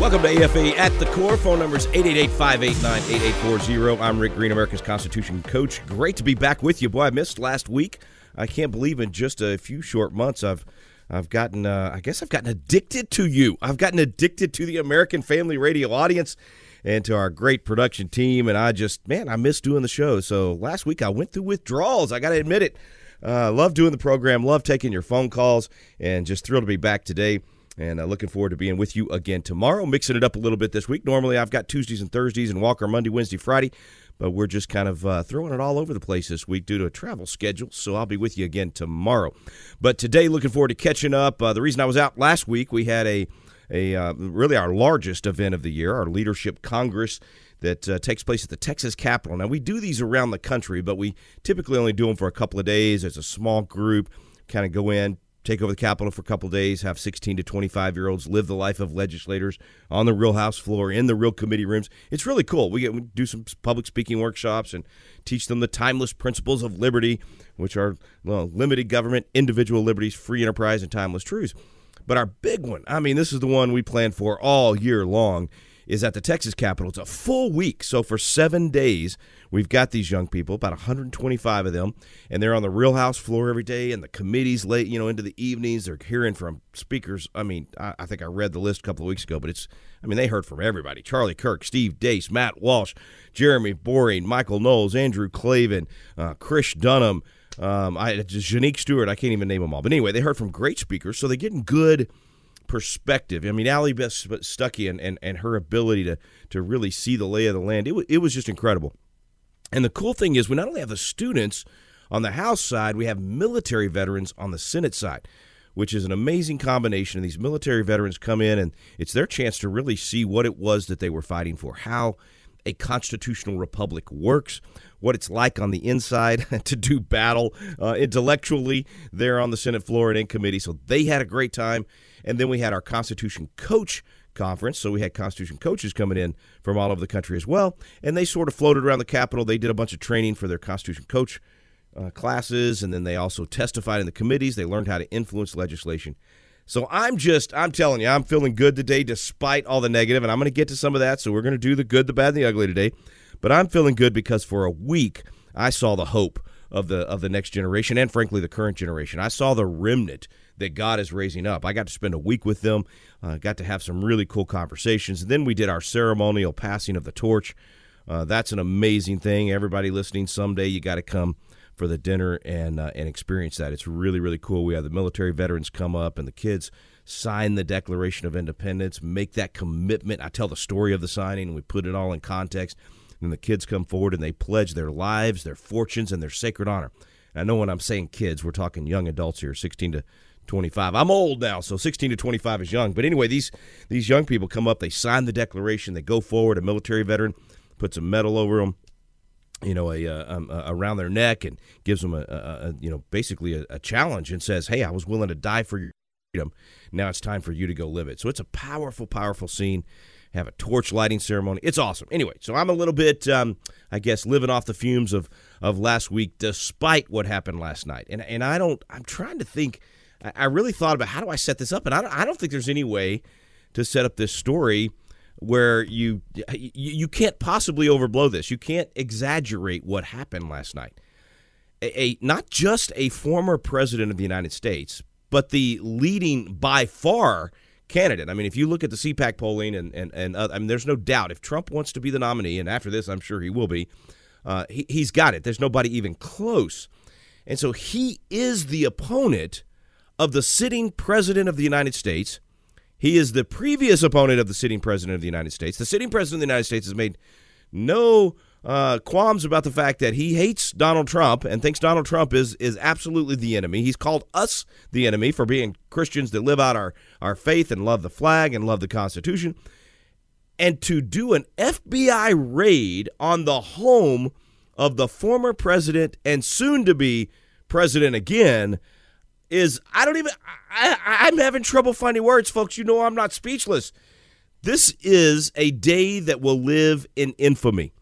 Welcome to AFA at the Core. Phone numbers 888-589-8840. I'm Rick Green, America's Constitution Coach. Great to be back with you. Boy, I missed last week. I can't believe in just a few short months I've gotten addicted to you. I've gotten addicted to the American Family Radio audience and to our great production team. And I miss doing the show. So last week I went through withdrawals. I got to admit it. Love doing the program. Love taking your phone calls. And just thrilled to be back today. And looking forward to being with you again tomorrow. Mixing it up a little bit this week. Normally I've got Tuesdays and Thursdays and Walker Monday, Wednesday, Friday. But we're just kind of throwing it all over the place this week due to a travel schedule, so I'll be with you again tomorrow. But today, looking forward to catching up. The reason I was out last week, we had really our largest event of the year, our Leadership Congress that takes place at the Texas Capitol. Now, we do these around the country, but we typically only do them for a couple of days. There's a small group, kind of go in, take over the Capitol for a couple of days, have 16 to 25-year-olds live the life of legislators on the real House floor, in the real committee rooms. It's really cool. We do some public speaking workshops and teach them the timeless principles of liberty, which are limited government, individual liberties, free enterprise, and timeless truths. But our big one, this is the one we plan for all year long, is at the Texas Capitol. It's a full week. So for 7 days, we've got these young people, about 125 of them, and they're on the real House floor every day, and the committees late, into the evenings. They're hearing from speakers. I think I read the list a couple of weeks ago, but they heard from everybody. Charlie Kirk, Steve Dace, Matt Walsh, Jeremy Boring, Michael Knowles, Andrew Klavan, Chris Dunham, Janique Stewart. I can't even name them all. But anyway, they heard from great speakers, so they're getting good perspective. Allie Beth Stuckey and her ability to really see the lay of the land, it was just incredible. And the cool thing is we not only have the students on the House side, we have military veterans on the Senate side, which is an amazing combination. And these military veterans come in, and it's their chance to really see what it was that they were fighting for, how a constitutional republic works, what it's like on the inside to do battle intellectually there on the Senate floor and in committee. So they had a great time. And then we had our Constitution Coach Conference. So we had Constitution coaches coming in from all over the country as well. And they sort of floated around the Capitol. They did a bunch of training for their Constitution Coach classes. And then they also testified in the committees. They learned how to influence legislation. So I'm telling you, I'm feeling good today despite all the negative, and I'm going to get to some of that. So we're going to do the good, the bad, and the ugly today. But I'm feeling good because for a week I saw the hope of the next generation and, frankly, the current generation. I saw the remnant that God is raising up. I got to spend a week with them, got to have some really cool conversations. And then we did our ceremonial passing of the torch. That's an amazing thing. Everybody listening, someday you got to come for the dinner and experience that. It's really, really cool. We have the military veterans come up and the kids sign the Declaration of Independence, make that commitment. I tell the story of the signing, and we put it all in context. Then the kids come forward and they pledge their lives, their fortunes, and their sacred honor. And I know when I'm saying kids, we're talking young adults here, 16 to 25. I'm old now, so 16 to 25 is young. But anyway, these young people come up, they sign the Declaration, they go forward, a military veteran puts a medal over them, around their neck, and gives them basically a challenge and says, "Hey, I was willing to die for your freedom. Now it's time for you to go live it." So it's a powerful, powerful scene. Have a torch lighting ceremony. It's awesome. Anyway, so I'm a little bit, living off the fumes of last week, despite what happened last night. And I'm trying to think. I really thought about how do I set this up, and I don't think there's any way to set up this story where you can't possibly overblow this. You can't exaggerate what happened last night. Not just a former president of the United States, but the leading by far candidate. If you look at the CPAC polling, and there's no doubt if Trump wants to be the nominee, and after this, I'm sure he will be, he's got it. There's nobody even close. And so he is the opponent of the sitting president of the United States. He is the previous opponent of the sitting president of the United States. The sitting president of the United States has made no qualms about the fact that he hates Donald Trump and thinks Donald Trump is absolutely the enemy. He's called us the enemy for being Christians that live out our faith and love the flag and love the Constitution. And to do an FBI raid on the home of the former president and soon-to-be president again is, I'm having trouble finding words, folks. You know I'm not speechless. This is a day that will live in infamy.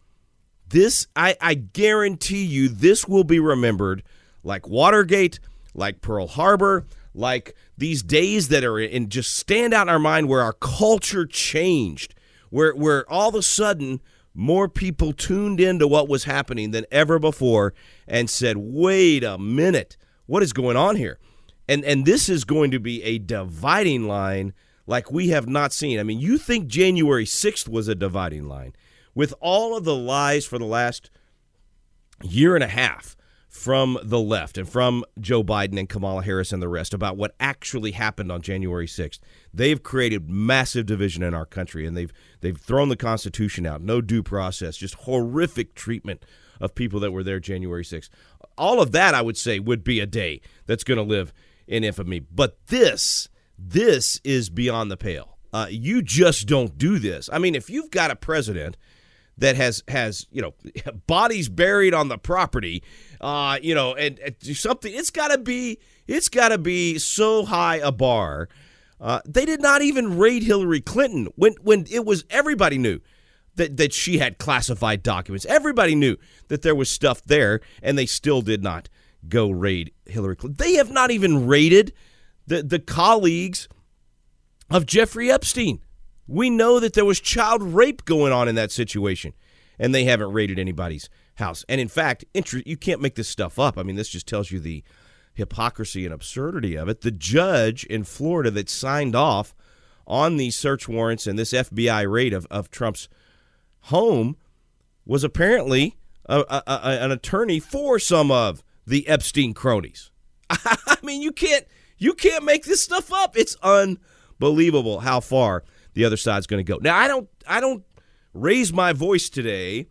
This, I guarantee you, this will be remembered like Watergate, like Pearl Harbor, like these days that are in just stand out in our mind where our culture changed, where all of a sudden more people tuned into what was happening than ever before and said, wait a minute, what is going on here? And this is going to be a dividing line like we have not seen. I mean, you think January 6th was a dividing line. With all of the lies for the last year and a half from the left and from Joe Biden and Kamala Harris and the rest about what actually happened on January 6th, they've created massive division in our country, and they've thrown the Constitution out, no due process, just horrific treatment of people that were there January 6th. All of that, I would say, would be a day that's going to live in infamy. But this is beyond the pale. You just don't do this. I mean, if you've got a president that has bodies buried on the property, and something. It's got to be so high a bar. They did not even raid Hillary Clinton when it was everybody knew that she had classified documents. Everybody knew that there was stuff there, and they still did not go raid Hillary Clinton. They have not even raided the colleagues of Jeffrey Epstein. We know that there was child rape going on in that situation, and they haven't raided anybody's house. And in fact, you can't make this stuff up. I mean, this just tells you the hypocrisy and absurdity of it. The judge in Florida that signed off on these search warrants and this FBI raid of Trump's home was apparently an attorney for some of the Epstein cronies. I mean, you can't make this stuff up. It's unbelievable how far the other side's going to go. Now, I don't raise my voice today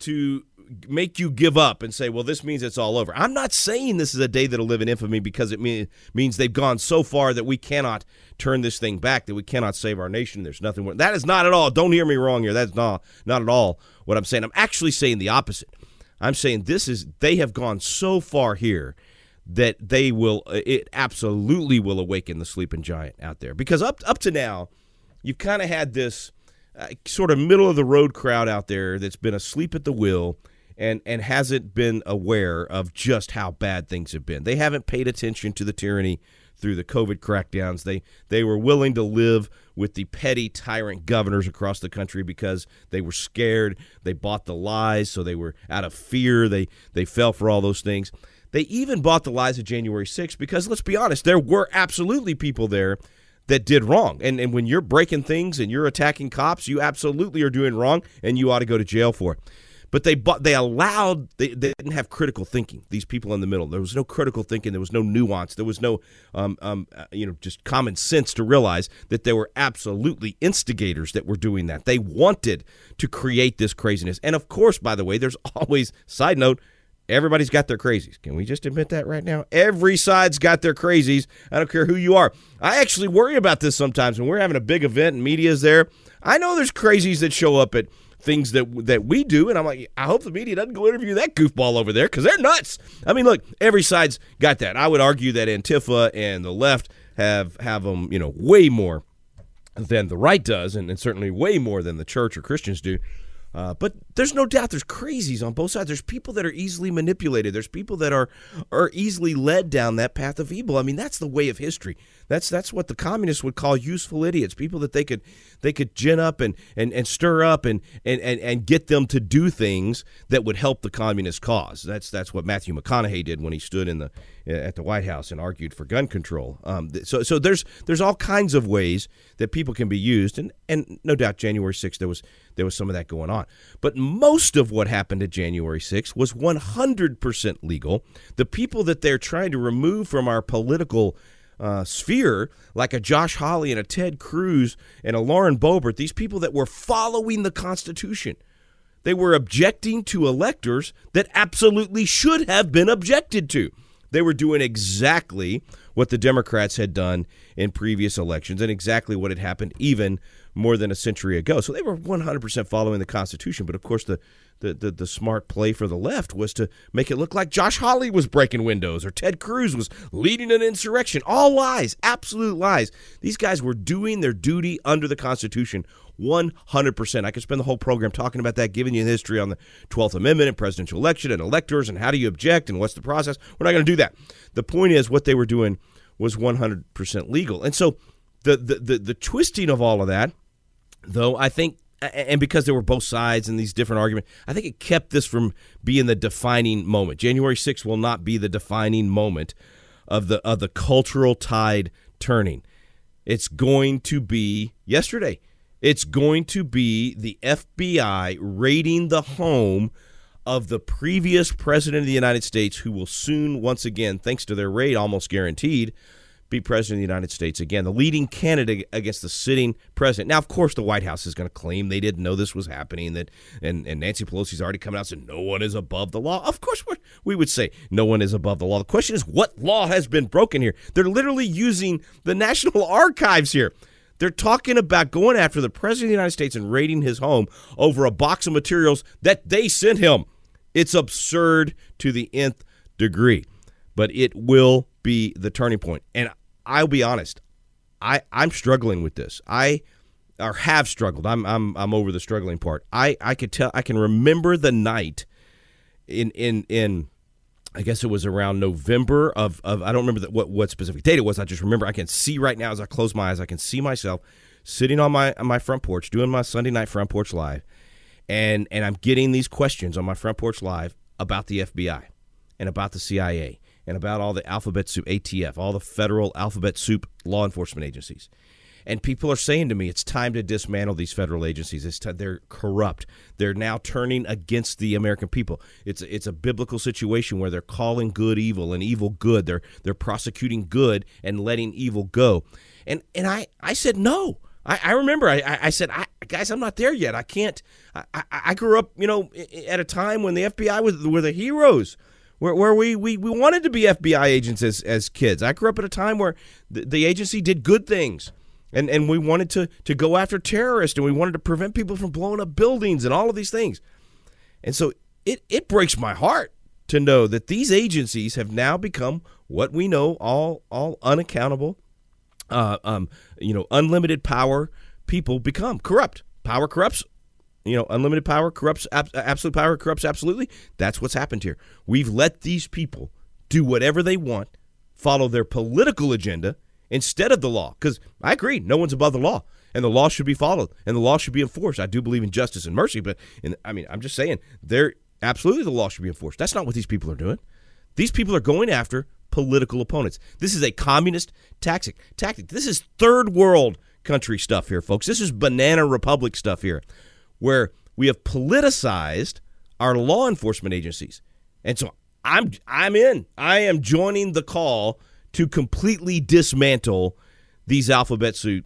to make you give up and say, well, this means it's all over. I'm not saying this is a day that'll live in infamy because it means they've gone so far that we cannot turn this thing back, that we cannot save our nation. There's nothing more. That is not at all. Don't hear me wrong here. That's not at all what I'm saying. I'm actually saying the opposite. I'm saying they have gone so far here that it absolutely will awaken the sleeping giant out there. Because up to now, you've kind of had this sort of middle-of-the-road crowd out there that's been asleep at the wheel and hasn't been aware of just how bad things have been. They haven't paid attention to the tyranny through the COVID crackdowns. They were willing to live with the petty tyrant governors across the country because they were scared. They bought the lies, so they were out of fear. They fell for all those things. They even bought the lies of January 6th because, let's be honest, there were absolutely people there that did wrong. And when you're breaking things and you're attacking cops, you absolutely are doing wrong, and you ought to go to jail for it. But they didn't have critical thinking, these people in the middle. There was no critical thinking. There was no nuance. There was no just common sense to realize that there were absolutely instigators that were doing that. They wanted to create this craziness. And, of course, by the way, there's always, side note, everybody's got their crazies. Can we just admit that right now? Every side's got their crazies. I don't care who you are. I actually worry about this sometimes when we're having a big event and media's there. I know there's crazies that show up at things that we do, and I'm like, I hope the media doesn't go interview that goofball over there because they're nuts. I mean, look, every side's got that. I would argue that Antifa and the left have them, way more than the right does, and certainly way more than the church or Christians do. But there's no doubt there's crazies on both sides. There's people that are easily manipulated. There's people that are easily led down that path of evil. I mean, that's the way of history. That's what the communists would call useful idiots, people that they could gin up and stir up and get them to do things that would help the communist cause. That's what Matthew McConaughey did when he stood at the White House and argued for gun control. So there's all kinds of ways that people can be used, and no doubt January 6th there was some of that going on. But most of what happened at January 6th was 100% legal. The people that they're trying to remove from our political sphere, like a Josh Hawley and a Ted Cruz and a Lauren Boebert, these people that were following the Constitution, They were objecting to electors that absolutely should have been objected to. They were doing exactly what the Democrats had done in previous elections and exactly what had happened even more than a century ago. So they were 100% following the Constitution. But, of course, the smart play for the left was to make it look like Josh Hawley was breaking windows or Ted Cruz was leading an insurrection. All lies, absolute lies. These guys were doing their duty under the Constitution 100%. I could spend the whole program talking about that, giving you history on the 12th Amendment and presidential election and electors and how do you object and what's the process. We're not going to do that. The point is what they were doing was 100% legal. And so the twisting of all of that, though, I think, and because there were both sides and these different arguments, I think it kept this from being the defining moment. January 6th will not be the defining moment of the cultural tide turning. It's going to be yesterday. It's going to be the FBI raiding the home of the previous president of the United States, who will soon, once again, thanks to their raid, almost guaranteed, be president of the United States again, the leading candidate against the sitting president. Now, of course, the White House is going to claim they didn't know this was happening, that and Nancy Pelosi's already coming out and saying no one is above the law. Of course, we would say no one is above the law. The question is, what law has been broken here? They're literally using the National Archives here. They're talking about going after the president of the United States and raiding his home over a box of materials that they sent him. It's absurd to the nth degree, but it will be the turning point. And I'll be honest, I'm struggling with this. I have struggled. I'm over the struggling part. I could tell. I can remember the night in I guess it was around November of I don't remember what specific date it was. I just remember I can see right now as I close my eyes, I can see myself sitting on my front porch doing my Sunday night front porch live, and I'm getting these questions on my front porch live about the FBI and about the CIA and about all the alphabet soup, ATF, all the federal alphabet soup law enforcement agencies. And people are saying to me, it's time to dismantle these federal agencies. They're corrupt. They're now turning against the American people. It's a biblical situation where they're calling good evil and evil good. They're prosecuting good and letting evil go. And I said no. I remember I said, guys, I'm not there yet. I can't. I grew up, at a time when the FBI were the heroes. Where we wanted to be FBI agents as kids. I grew up at a time where the agency did good things. And we wanted to go after terrorists, and we wanted to prevent people from blowing up buildings and all of these things. And so it breaks my heart to know that these agencies have now become what we know, all unaccountable, unlimited power people become corrupt. Power corrupts. Unlimited power corrupts, absolute power corrupts absolutely. That's what's happened here. We've let these people do whatever they want, follow their political agenda instead of the law. Because I agree, no one's above the law, and the law should be followed, and the law should be enforced. I do believe in justice and mercy, but I'm just saying, absolutely the law should be enforced. That's not what these people are doing. These people are going after political opponents. This is a communist tactic. This is third world country stuff here, folks. This is banana republic stuff here, where we have politicized our law enforcement agencies. And so I'm in. I am joining the call to completely dismantle these alphabet soup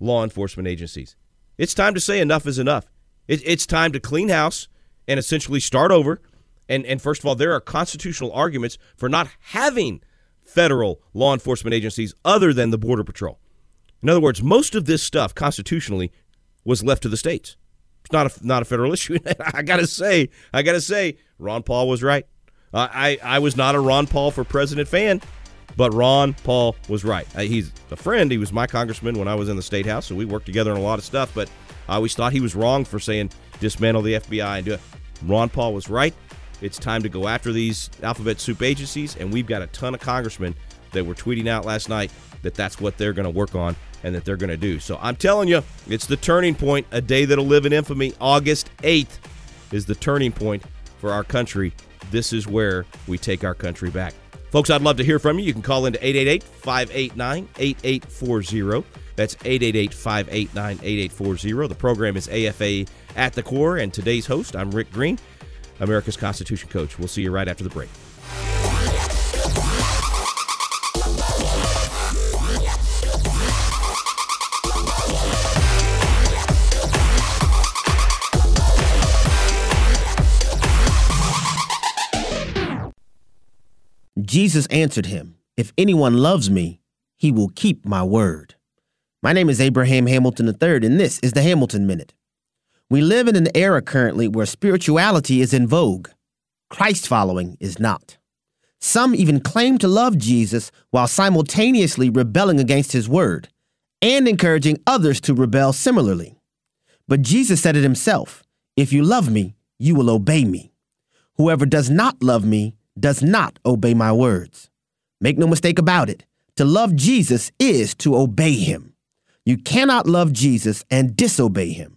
law enforcement agencies. It's time to say enough is enough. It's time to clean house and essentially start over. And first of all, there are constitutional arguments for not having federal law enforcement agencies other than the Border Patrol. In other words, most of this stuff constitutionally was left to the states. It's not a federal issue. I gotta say, Ron Paul was right. I was not a Ron Paul for president fan, but Ron Paul was right. He's a friend. He was my congressman when I was in the state house, so we worked together on a lot of stuff. But I always thought he was wrong for saying dismantle the FBI and do it. Ron Paul was right. It's time to go after these alphabet soup agencies, and we've got a ton of congressmen that were tweeting out last night that that's what they're going to work on and that they're going to do. So I'm telling you, it's the turning point, a day that'll live in infamy. August 8th is the turning point for our country. This is where we take our country back. Folks, I'd love to hear from you. You can call into 888-589-8840. That's 888-589-8840. The program is AFA at the Core, and today's host, I'm Rick Green, America's Constitution Coach. We'll see you right after the break. Jesus answered him, "If anyone loves me, he will keep my word." My name is Abraham Hamilton III, and this is the Hamilton Minute. We live in an era currently where spirituality is in vogue. Christ following is not. Some even claim to love Jesus while simultaneously rebelling against his word and encouraging others to rebel similarly. But Jesus said it himself, "If you love me, you will obey me. Whoever does not love me does not obey my words." Make no mistake about it. To love Jesus is to obey him. You cannot love Jesus and disobey him.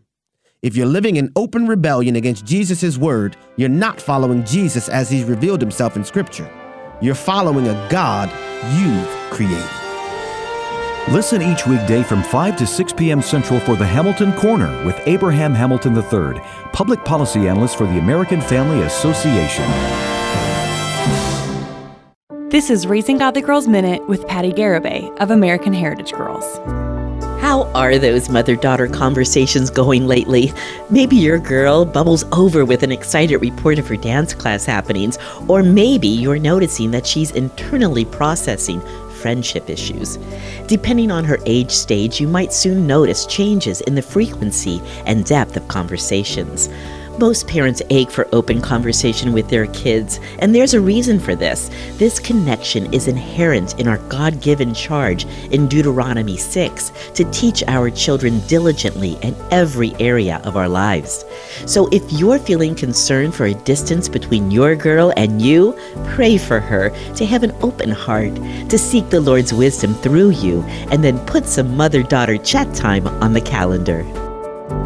If you're living in open rebellion against Jesus' word, you're not following Jesus as he's revealed himself in Scripture. You're following a God you've created. Listen each weekday from 5 to 6 p.m. Central for the Hamilton Corner with Abraham Hamilton III, public policy analyst for the American Family Association. This is Raising Godly Girls Minute with Patty Garibay of American Heritage Girls. How are those mother-daughter conversations going lately? Maybe your girl bubbles over with an excited report of her dance class happenings, or maybe you're noticing that she's internally processing friendship issues. Depending on her age stage, you might soon notice changes in the frequency and depth of conversations. Most parents ache for open conversation with their kids, and there's a reason for this. This connection is inherent in our God-given charge in Deuteronomy 6 to teach our children diligently in every area of our lives. So if you're feeling concerned for a distance between your girl and you, pray for her to have an open heart, to seek the Lord's wisdom through you, and then put some mother-daughter chat time on the calendar.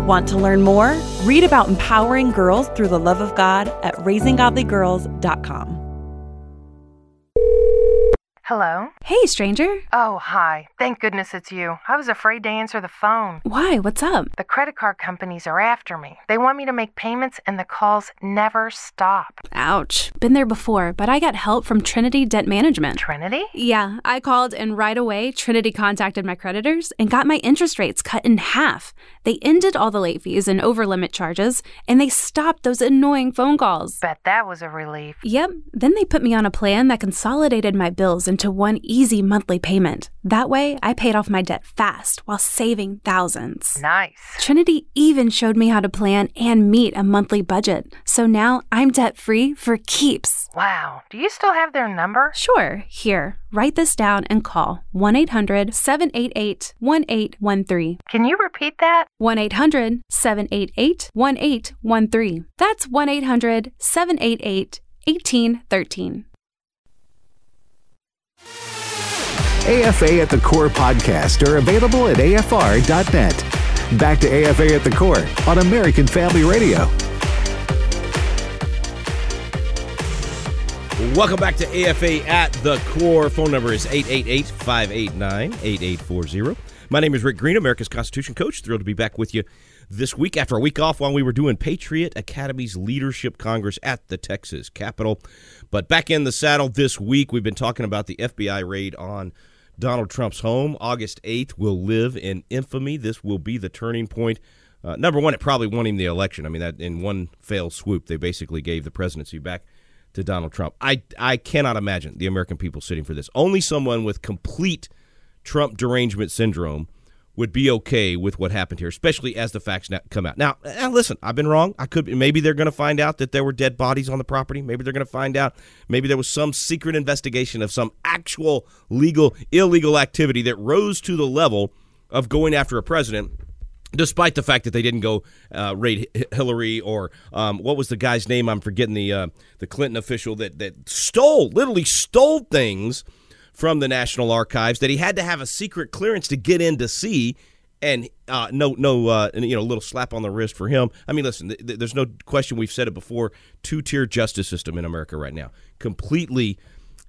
Want to learn more? Read about empowering girls through the love of God at raisinggodlygirls.com. Hello? Hey, stranger. Oh, hi. Thank goodness it's you. I was afraid to answer the phone. Why? What's up? The credit card companies are after me. They want me to make payments and the calls never stop. Ouch. Been there before, but I got help from Trinity Debt Management. Trinity? Yeah. I called and right away, Trinity contacted my creditors and got my interest rates cut in half. They ended all the late fees and over-limit charges, and they stopped those annoying phone calls. Bet that was a relief. Yep. Then they put me on a plan that consolidated my bills into one easy monthly payment. That way, I paid off my debt fast while saving thousands. Nice. Trinity even showed me how to plan and meet a monthly budget. So now I'm debt-free for keeps. Wow. Do you still have their number? Sure. Here, write this down and call 1-800-788-1813. Can you repeat that? 1-800-788-1813. That's 1-800-788-1813. AFA at the Core podcast are available at AFR.net. Back to AFA at the Core on American Family Radio. Welcome back to AFA at the Core. Phone number is 888-589-8840. My name is Rick Green, America's Constitution Coach. Thrilled to be back with you this week after a week off while we were doing Patriot Academy's Leadership Congress at the Texas Capitol. But back in the saddle this week, we've been talking about the FBI raid on Donald Trump's home. August 8th will live in infamy. This will be the turning point. Number one, it probably won him the election. I mean, that in one fell swoop, they basically gave the presidency back to Donald Trump. I cannot imagine the American people sitting for this. Only someone with complete Trump derangement syndrome would be okay with what happened here, especially as the facts come out. Now, listen, I've been wrong. Maybe they're going to find out that there were dead bodies on the property. Maybe they're going to find out. Maybe there was some secret investigation of some actual legal, illegal activity that rose to the level of going after a president, despite the fact that they didn't go raid Hillary or what was the guy's name? I'm forgetting the Clinton official that literally stole things from the National Archives that he had to have a secret clearance to get in to see, and little slap on the wrist for him. I mean, listen, there's no question, we've said it before, two-tier justice system in America right now, completely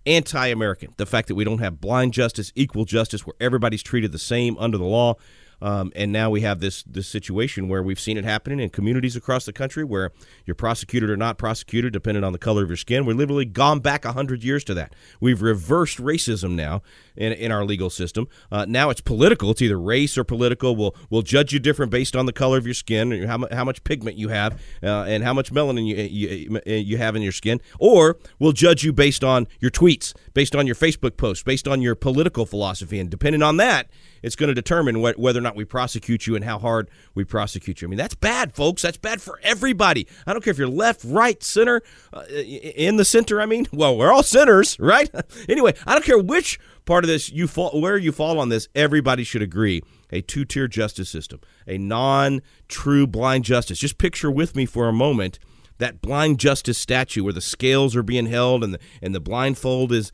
anti-American. The fact that we don't have blind justice, equal justice, where everybody's treated the same under the law. And now we have this situation where we've seen it happening in communities across the country where you're prosecuted or not prosecuted, depending on the color of your skin. We're literally gone back 100 years to that. We've reversed racism now in our legal system. Now it's political. It's either race or political. We'll judge you different based on the color of your skin, or how much pigment you have, and how much melanin you have in your skin. Or we'll judge you based on your tweets, based on your Facebook posts, based on your political philosophy. And depending on that, it's going to determine whether or not we prosecute you and how hard we prosecute you. I mean, that's bad, folks. That's bad for everybody. I don't care if you're left, right, center, in the center, I mean. Well, we're all sinners, right? Anyway, I don't care which part of this you fall, where you fall on this, everybody should agree. A two-tier justice system, a non-true blind justice. Just picture with me for a moment that blind justice statue where the scales are being held and the blindfold is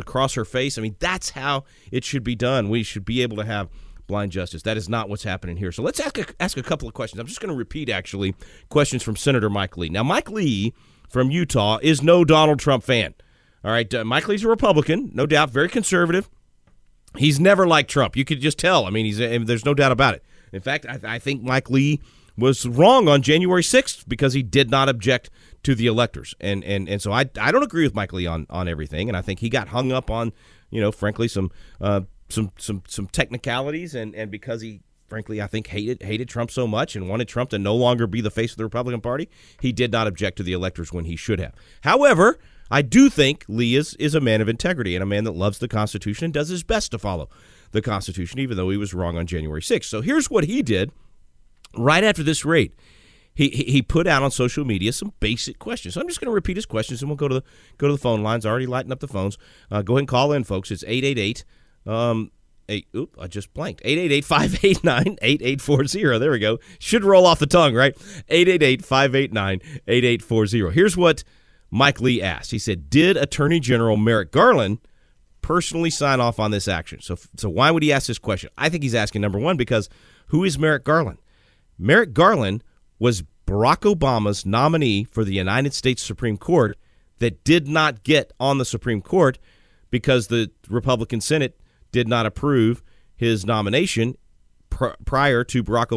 across her face. I mean, that's how it should be done. We should be able to have blind justice. That is not what's happening here. So let's ask a couple of questions. I'm just going to repeat, actually, questions from Senator Mike Lee. Now, Mike Lee from Utah is no Donald Trump fan. All right, Mike Lee's a Republican, no doubt, very conservative. He's never liked Trump. You could just tell. I mean, there's no doubt about it. In fact, I think Mike Lee was wrong on January 6th because he did not object to the electors. And so I don't agree with Mike Lee on everything, and I think he got hung up on, you know, frankly, some technicalities, and because he, frankly, I think hated Trump so much and wanted Trump to no longer be the face of the Republican Party, he did not object to the electors when he should have. However, I do think Lee is a man of integrity and a man that loves the Constitution and does his best to follow the Constitution, even though he was wrong on January 6th. So here's what he did right after this raid. He put out on social media some basic questions. So I'm just going to repeat his questions, and we'll go to the phone lines. I already lighten up the phones. Go ahead and call in, folks. It's 888. I just blanked. 888-589-8840. There we go. Should roll off the tongue, right? 888-589-8840. Here's what Mike Lee asked. He said, did Attorney General Merrick Garland personally sign off on this action? So why would he ask this question? I think he's asking, number one, because who is Merrick Garland? Merrick Garland was Barack Obama's nominee for the United States Supreme Court that did not get on the Supreme Court because the Republican Senate did not approve his nomination prior to Barack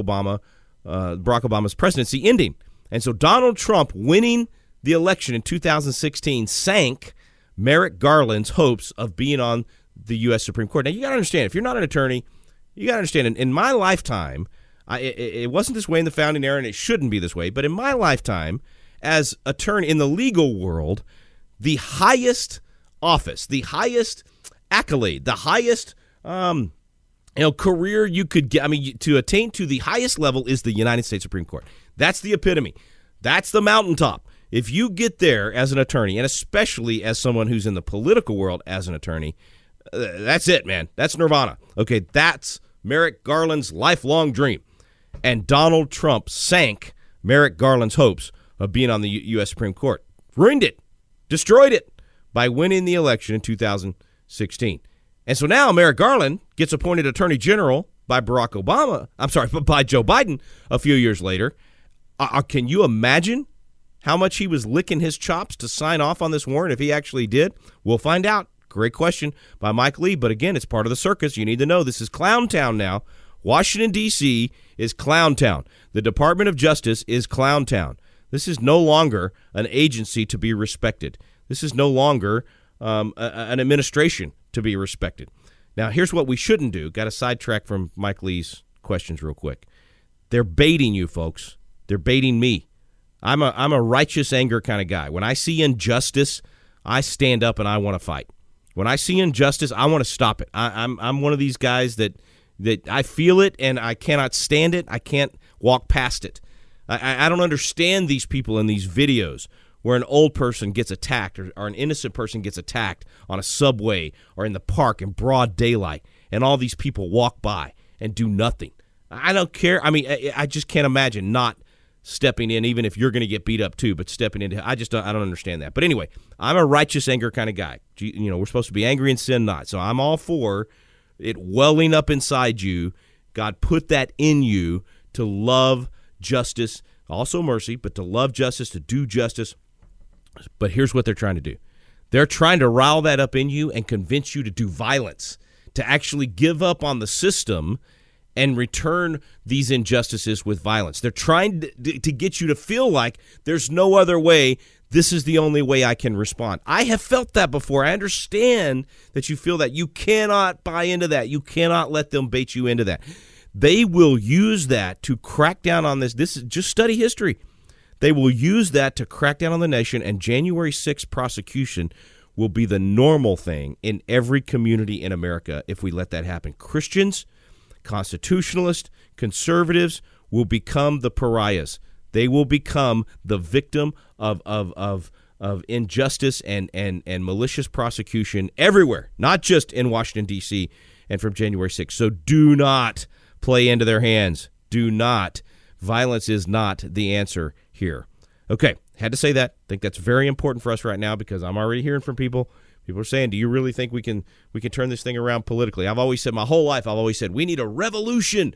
Obama's presidency ending. And so Donald Trump winning the election in 2016 sank Merrick Garland's hopes of being on the U.S. Supreme Court. Now, you got to understand, if you're not an attorney, you got to understand, in my lifetime, it wasn't this way in the founding era, and it shouldn't be this way. But in my lifetime, as attorney in the legal world, the highest office, the highest accolade, the highest career you could get, I mean, to attain to the highest level is the United States Supreme Court. That's the epitome. That's the mountaintop. If you get there as an attorney, and especially as someone who's in the political world as an attorney, that's it, man. That's nirvana. Okay, that's Merrick Garland's lifelong dream. And Donald Trump sank Merrick Garland's hopes of being on the U.S. Supreme Court. Ruined it. Destroyed it by winning the election in 2016. And so now Merrick Garland gets appointed Attorney General by by Joe Biden a few years later. Can you imagine how much he was licking his chops to sign off on this warrant if he actually did? We'll find out. Great question by Mike Lee, but again, it's part of the circus. You need to know this is Clown Town now. Washington, D.C. is Clown Town. The Department of Justice is Clown Town. This is no longer an agency to be respected. This is no longer an administration to be respected. Now, here's what we shouldn't do. Got to sidetrack from Mike Lee's questions real quick. They're baiting you, folks. They're baiting me. I'm a righteous anger kind of guy. When I see injustice, I stand up and I want to fight. When I see injustice, I want to stop it. I'm one of these guys that I feel it and I cannot stand it. I can't walk past it. I don't understand these people in these videos where an old person gets attacked or an innocent person gets attacked on a subway or in the park in broad daylight, and all these people walk by and do nothing. I don't care. I mean, I just can't imagine not stepping in, even if you're going to get beat up too, but stepping in. I don't understand that. But anyway, I'm a righteous anger kind of guy. You know, we're supposed to be angry and sin not. So I'm all for it welling up inside you. God put that in you to love justice, also mercy, but to love justice, to do justice. But here's what they're trying to do. They're trying to rile that up in you and convince you to do violence, to actually give up on the system and return these injustices with violence. They're trying to get you to feel like there's no other way. This is the only way I can respond. I have felt that before. I understand that you feel that. You cannot buy into that. You cannot let them bait you into that. They will use that to crack down on this. This is just study history. They will use that to crack down on the nation, and January 6th prosecution will be the normal thing in every community in America if we let that happen. Christians, constitutionalists, conservatives will become the pariahs. They will become the victim of injustice and malicious prosecution everywhere, not just in Washington, D.C., and from January 6th. So do not play into their hands. Do not. Violence is not the answer here. Okay, had to say that. I think that's very important for us right now because I'm already hearing from people. People are saying, do you really think we can turn this thing around politically? I've always said my whole life, I've always said we need a revolution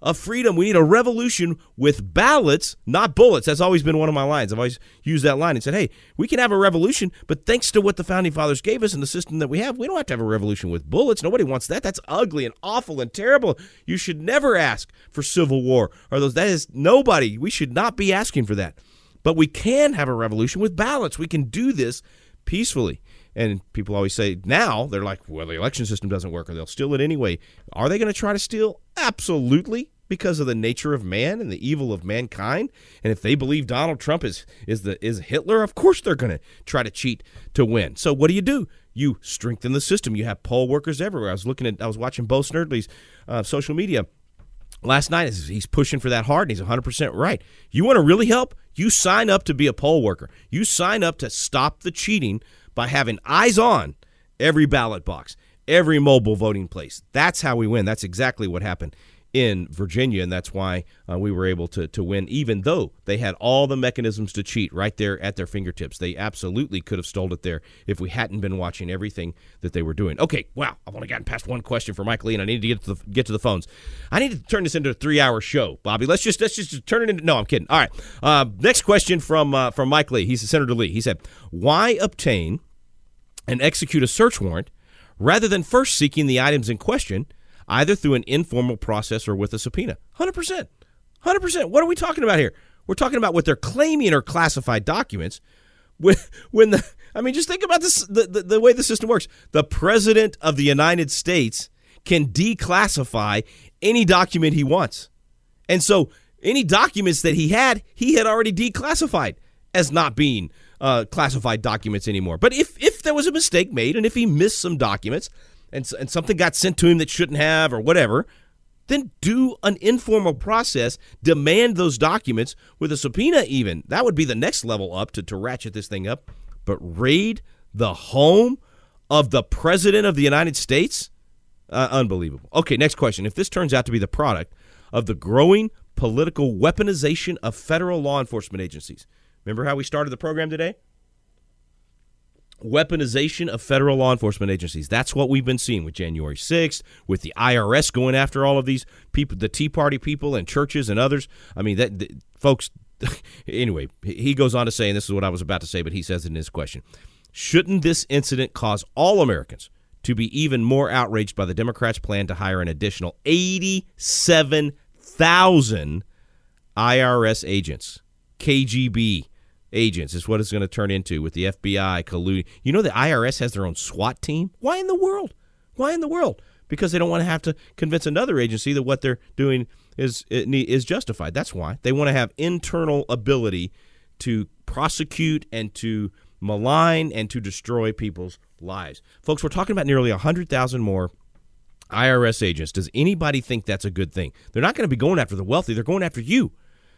of freedom. We need a revolution with ballots, not bullets. That's always been one of my lines. I've always used that line and said, hey, we can have a revolution, but thanks to what the Founding Fathers gave us and the system that we have, we don't have to have a revolution with bullets. Nobody wants that. That's ugly and awful and terrible. You should never ask for civil war or those. That is nobody. We should not be asking for that. But we can have a revolution with ballots. We can do this peacefully. And people always say now, they're like, well, the election system doesn't work, or they'll steal it anyway. Are they going to try to steal? Absolutely, because of the nature of man and the evil of mankind. And if they believe Donald Trump is Hitler, of course they're going to try to cheat to win. So what do? You strengthen the system. You have poll workers everywhere. I was watching Bo Snerdly's social media last night. He's pushing for that hard, and he's 100% right. You want to really help? You sign up to be a poll worker. You sign up to stop the cheating by having eyes on every ballot box, every mobile voting place. That's how we win. That's exactly what happened in Virginia, and that's why we were able to win, even though they had all the mechanisms to cheat right there at their fingertips. They absolutely could have stole it there if we hadn't been watching everything that they were doing. Okay, wow, I've only gotten past one question for Mike Lee, and I need to get to the phones. I need to turn this into a 3-hour show, Bobby. Let's just turn it into. No, I'm kidding. All right, next question from Mike Lee. He's Senator Lee. He said, "Why obtain and execute a search warrant rather than first seeking the items in question, either through an informal process or with a subpoena?" 100%. 100%. What are we talking about here? We're talking about what they're claiming are classified documents. Just think about this, the way the system works. The President of the United States can declassify any document he wants. And so any documents that he had already declassified as not being classified documents anymore. But if there was a mistake made, and if he missed some documents and something got sent to him that shouldn't have or whatever, then do an informal process, demand those documents with a subpoena even. That would be the next level up to ratchet this thing up. But raid the home of the President of the United States? Unbelievable. Okay, next question. If this turns out to be the product of the growing political weaponization of federal law enforcement agencies. Remember how we started the program today? Weaponization of federal law enforcement agencies. That's what we've been seeing with January 6th, with the IRS going after all of these people, the Tea Party people and churches and others. I mean, folks, anyway, he goes on to say, and this is what I was about to say, but he says in his question, shouldn't this incident cause all Americans to be even more outraged by the Democrats' plan to hire an additional 87,000 IRS agents, KGB agents is what it's going to turn into with the FBI colluding. You know, the IRS has their own SWAT team. Why in the world? Why in the world? Because they don't want to have to convince another agency that what they're doing is justified. That's why. They want to have internal ability to prosecute and to malign and to destroy people's lives. Folks, we're talking about nearly 100,000 more IRS agents. Does anybody think that's a good thing? They're not going to be going after the wealthy. They're going after you.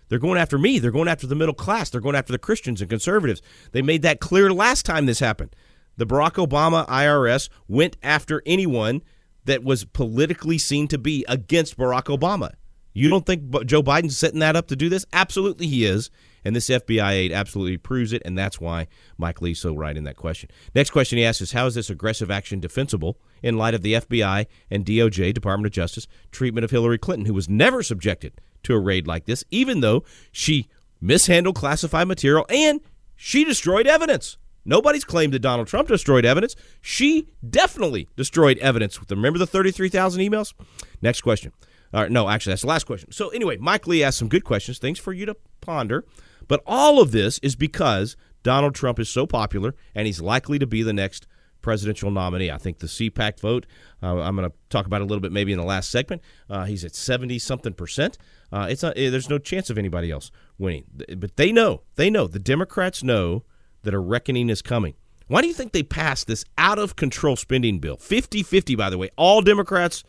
They're going after me. They're going after the middle class. They're going after the Christians and conservatives. They made that clear last time this happened. The Barack Obama IRS went after anyone that was politically seen to be against Barack Obama. You don't think Joe Biden's setting that up to do this? Absolutely he is. And this FBI aid absolutely proves it, and that's why Mike Lee's so right in that question. Next question he asks is, how is this aggressive action defensible in light of the FBI and DOJ, Department of Justice, treatment of Hillary Clinton, who was never subjected to a raid like this, even though she mishandled classified material and she destroyed evidence? Nobody's claimed that Donald Trump destroyed evidence. She definitely destroyed evidence. Remember the 33,000 emails? Next question. All right, no, actually, that's the last question. So anyway, Mike Lee asked some good questions, things for you to ponder. But all of this is because Donald Trump is so popular, and he's likely to be the next presidential nominee. I think the CPAC vote, I'm going to talk about it a little bit maybe in the last segment. He's at 70-something percent. It's not, there's no chance of anybody else winning. But they know, the Democrats know that a reckoning is coming. Why do you think they passed this out-of-control spending bill? 50-50, by the way, all Democrats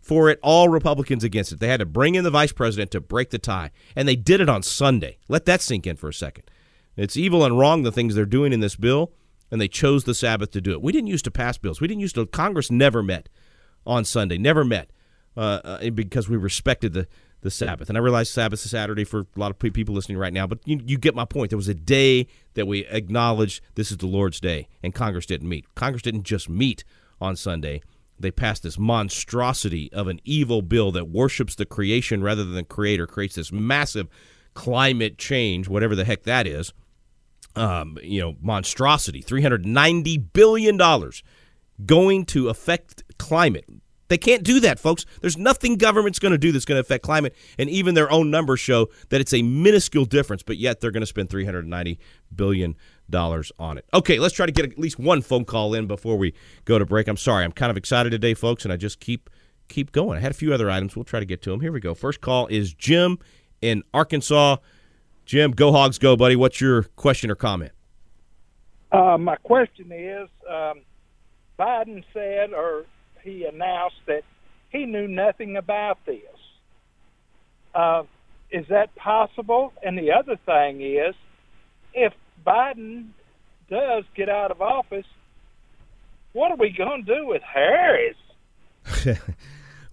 for it, all Republicans against it. They had to bring in the vice president to break the tie, and they did it on Sunday. Let that sink in for a second. It's evil and wrong, the things they're doing in this bill, and they chose the Sabbath to do it. We didn't used to pass bills. We didn't used to. Congress never met on Sunday, never met, because we respected the Sabbath. And I realize Sabbath is Saturday for a lot of people listening right now, but you get my point. There was a day that we acknowledged this is the Lord's day, and Congress didn't meet. Congress didn't just meet on Sunday. They passed this monstrosity of an evil bill that worships the creation rather than the creator, creates this massive climate change, whatever the heck that is, monstrosity, $390 billion going to affect climate. They can't do that, folks. There's nothing government's going to do that's going to affect climate, and even their own numbers show that it's a minuscule difference, but yet they're going to spend $390 billion on it. Okay, let's try to get at least one phone call in before we go to break. I'm sorry. I'm kind of excited today, folks, and I just keep going. I had a few other items. We'll try to get to them. Here we go. First call is Jim in Arkansas. Jim, go Hogs go, buddy. What's your question or comment? My question is, Biden said, or he announced that he knew nothing about this. Is that possible? And the other thing is, if Biden does get out of office, what are we going to do with Harris?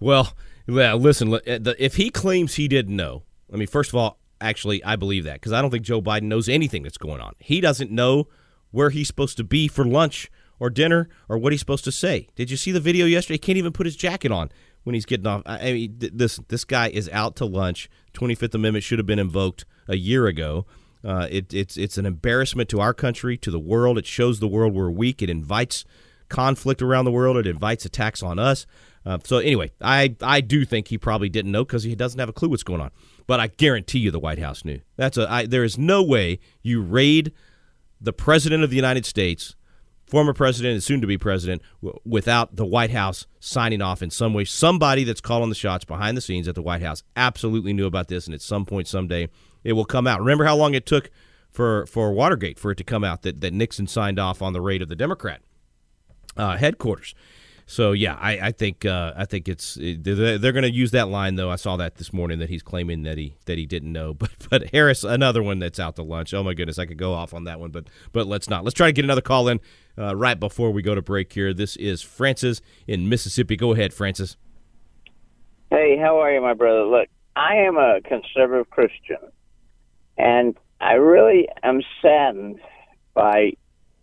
Well, listen, if he claims he didn't know, I mean, first of all, actually, I believe that because I don't think Joe Biden knows anything that's going on. He doesn't know where he's supposed to be for lunch or dinner or what he's supposed to say. Did you see the video yesterday? He can't even put his jacket on when he's getting off. I mean, this guy is out to lunch. 25th Amendment should have been invoked a year ago. It's an embarrassment to our country, to the world. It shows the world we're weak. It invites conflict around the world. It invites attacks on us. So anyway, I do think he probably didn't know because he doesn't have a clue what's going on. But I guarantee you the White House knew. There is no way you raid the president of the United States, former president and soon-to-be president, without the White House signing off in some way. Somebody that's calling the shots behind the scenes at the White House absolutely knew about this, and at some point someday it will come out. Remember how long it took for Watergate for it to come out that Nixon signed off on the raid of the Democrat headquarters. So yeah, I think it's they're going to use that line though. I saw that this morning that he's claiming that he didn't know. But Harris, another one that's out to lunch. Oh my goodness, I could go off on that one, but let's not. Let's try to get another call in right before we go to break here. This is Francis in Mississippi. Go ahead, Francis. Hey, how are you, my brother? Look, I am a conservative Christian, and I really am saddened by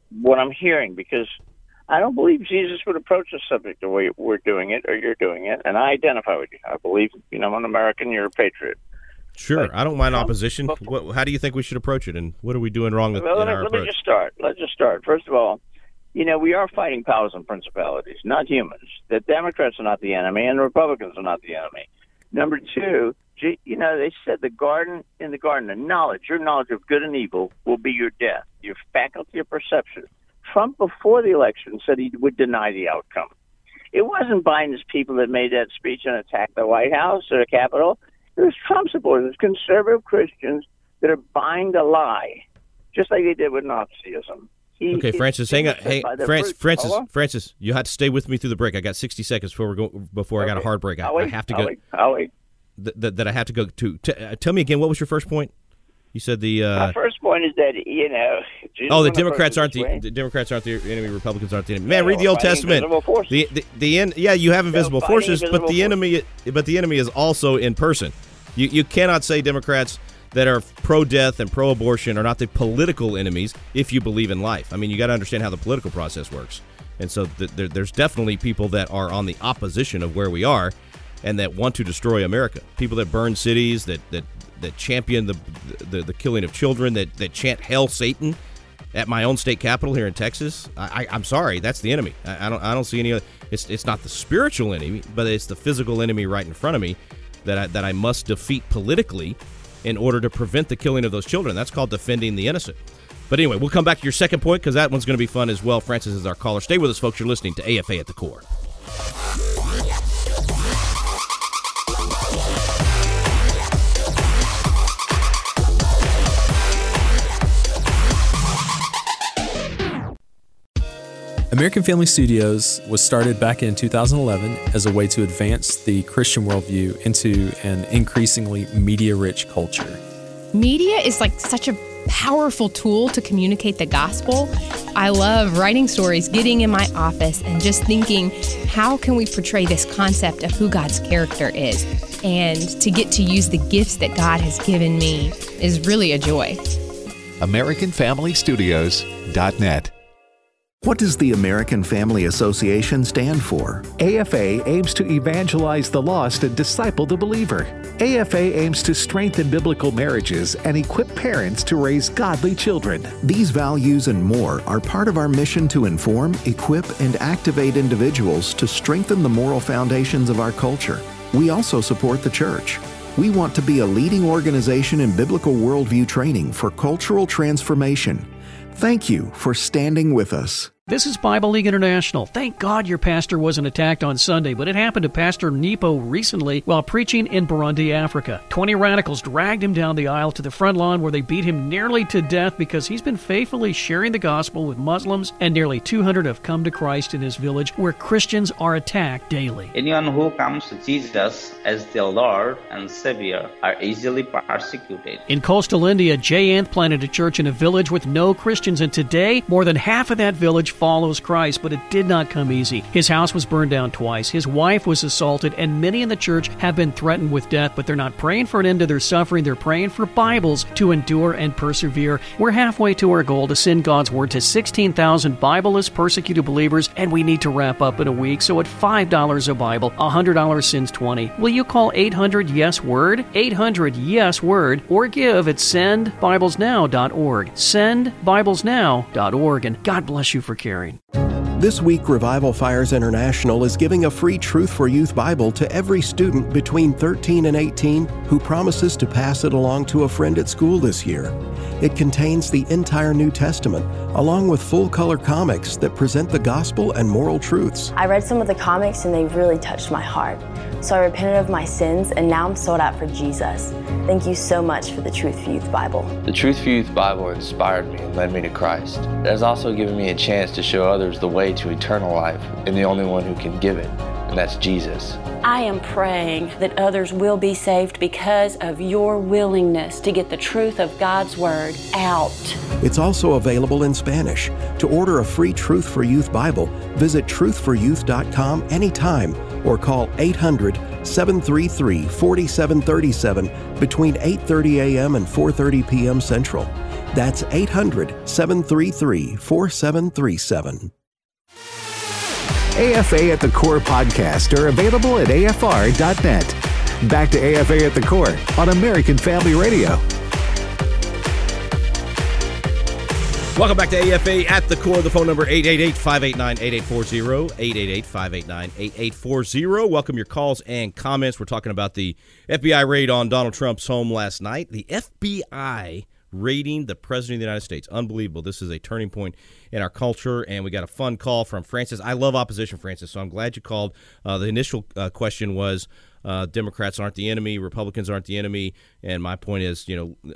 what I'm hearing because I don't believe Jesus would approach the subject the way we're doing it or you're doing it, and I identify with you. I believe, I'm an American, you're a patriot. Sure, but I don't mind opposition. How do you think we should approach it, and what are we doing wrong in our approach? Let's just start. First of all, we are fighting powers and principalities, not humans. The Democrats are not the enemy, and the Republicans are not the enemy. Number two, they said the garden of knowledge, your knowledge of good and evil will be your death, your faculty of perception. Trump, before the election, said he would deny the outcome. It wasn't Biden's people that made that speech and attacked the White House or the Capitol. It was Trump supporters, conservative Christians that are buying the lie, just like they did with Nazism. Okay, Francis, hang on. Hey, Francis, you have to stay with me through the break. I got 60 seconds before okay. I got a hard break. I have to go. Howie. That I have to go to. Tell me again, what was your first point? You said the my first point is that the Democrats aren't the enemy, Republicans aren't the enemy. Man, read the Old Testament. You have invisible forces, but the enemy is also in person. You cannot say Democrats that are pro-death and pro-abortion are not the political enemies if you believe in life. I mean, you got to understand how the political process works, and so there's definitely people that are on the opposition of where we are, and that want to destroy America. People that burn cities, that champion the killing of children, that chant "Hail Satan" at my own state capitol here in Texas. I'm sorry, that's the enemy. I don't see any other. It's not the spiritual enemy, but it's the physical enemy right in front of me. that I must defeat politically in order to prevent the killing of those children. That's called defending the innocent. But anyway, we'll come back to your second point because that one's going to be fun as well. Francis is our caller. Stay with us, folks. You're listening to AFA at the Core. American Family Studios was started back in 2011 as a way to advance the Christian worldview into an increasingly media-rich culture. Media is like such a powerful tool to communicate the gospel. I love writing stories, getting in my office, and just thinking, how can we portray this concept of who God's character is? And to get to use the gifts that God has given me is really a joy. AmericanFamilyStudios.net. What does the American Family Association stand for? AFA aims to evangelize the lost and disciple the believer. AFA aims to strengthen biblical marriages and equip parents to raise godly children. These values and more are part of our mission to inform, equip, and activate individuals to strengthen the moral foundations of our culture. We also support the church. We want to be a leading organization in biblical worldview training for cultural transformation. Thank you for standing with us. This is Bible League International. Thank God your pastor wasn't attacked on Sunday, but it happened to Pastor Nepo recently while preaching in Burundi, Africa. 20 radicals dragged him down the aisle to the front lawn where they beat him nearly to death because he's been faithfully sharing the gospel with Muslims, and nearly 200 have come to Christ in his village where Christians are attacked daily. Anyone who comes to Jesus as their Lord and Savior are easily persecuted. In coastal India, Jayant planted a church in a village with no Christians, and today more than half of that village follows Christ, but it did not come easy. His house was burned down twice, his wife was assaulted, and many in the church have been threatened with death, but they're not praying for an end to their suffering, they're praying for Bibles to endure and persevere. We're halfway to our goal to send God's Word to 16,000 Bibleless persecuted believers, and we need to wrap up in a week, so at $5 a Bible, $100 sends 20. Will you call 800-YES-WORD? 800-YES-WORD, or give at sendbiblesnow.org. Sendbiblesnow.org, and God bless you for caring. This week, Revival Fires International is giving a free Truth for Youth Bible to every student between 13 and 18 who promises to pass it along to a friend at school this year. It contains the entire New Testament, along with full-color comics that present the gospel and moral truths. I read some of the comics and they really touched my heart. So I repented of my sins and now I'm sold out for Jesus. Thank you so much for the Truth for Youth Bible. The Truth for Youth Bible inspired me and led me to Christ. It has also given me a chance to show others the way to eternal life, and the only one who can give it, and that's Jesus. I am praying that others will be saved because of your willingness to get the truth of God's Word out. It's also available in Spanish. To order a free Truth for Youth Bible, visit truthforyouth.com anytime or call 800-733-4737 between 8:30 a.m. and 4:30 p.m. Central. That's 800-733-4737. AFA at the Core podcast are available at AFR.net. Back to AFA at the Core on American Family Radio. Welcome back to AFA at the Core. The phone number 888-589-8840, 888-589-8840. Welcome your calls and comments. We're talking about the FBI raid on Donald Trump's home last night. The FBI raiding the president of the United States. Unbelievable. This is a turning point in our culture, and we got a fun call from Francis. I love opposition, Francis, so I'm glad you called. The initial question was Democrats aren't the enemy, Republicans aren't the enemy, and my point is,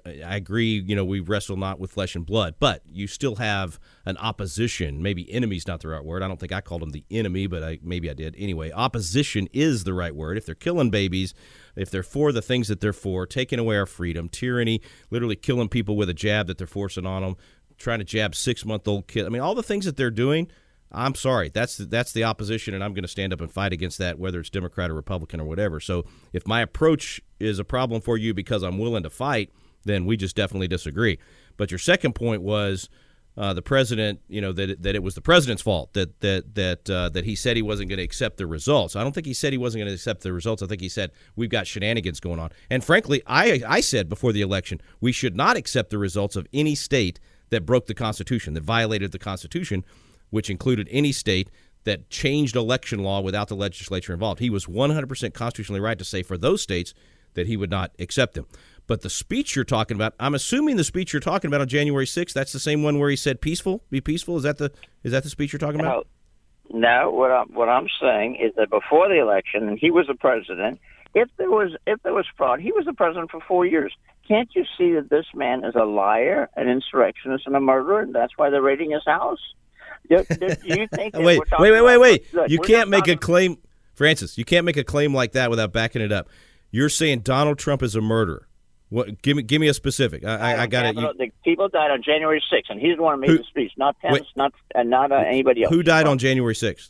I agree, we wrestle not with flesh and blood, but you still have an opposition. Maybe enemy's not the right word. I don't think I called them the enemy, but maybe I did. Anyway, opposition is the right word. If they're killing babies, if they're for the things that they're for, taking away our freedom, tyranny, literally killing people with a jab that they're forcing on them, trying to jab six-month-old kids. I mean, all the things that they're doing, I'm sorry, that's the opposition, and I'm going to stand up and fight against that, whether it's Democrat or Republican or whatever. So if my approach is a problem for you because I'm willing to fight, then we just definitely disagree. But your second point was the president, that it was the president's fault, that he said he wasn't going to accept the results. I don't think he said he wasn't going to accept the results. I think he said we've got shenanigans going on. And frankly, I said before the election, we should not accept the results of any state that broke the Constitution, that violated the Constitution, which included any state that changed election law without the legislature involved. He was 100% constitutionally right to say for those states that he would not accept them. But the speech you're talking about, I'm assuming the speech you're talking about on January 6th, that's the same one where he said peaceful, be peaceful? Is that the speech you're talking about? No, what I'm saying is that before the election, and he was the president, if there was fraud, he was the president for 4 years. Can't you see that this man is a liar, an insurrectionist, and a murderer, and that's why they're raiding his house? Do you think that wait. Look, you can't make a claim, Francis, you can't make a claim like that without backing it up. You're saying Donald Trump is a murderer. What? Give me a specific. I got it. The people died on January 6th, and he's the one who made the speech, not Pence, not anybody else. Who died on January 6th?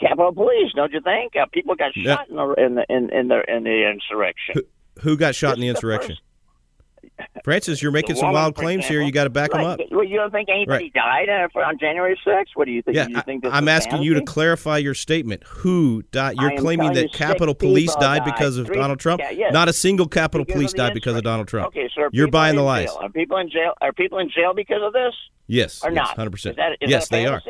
Capitol Police, don't you think? People got shot in the insurrection. Who got shot in the insurrection? Francis, you're making some wild claims here. You got to back them up. Well, you don't think anybody died on January 6th? What do you think? Yeah, I'm asking you to clarify your statement. Who died? You're claiming that Capitol Police died because of Donald Trump? Yeah, yes. Not a single Capitol Police died because of Donald Trump. Okay, so you're buying the lies. Are people in jail because of this? Yes, or not? 100%. Yes, they are.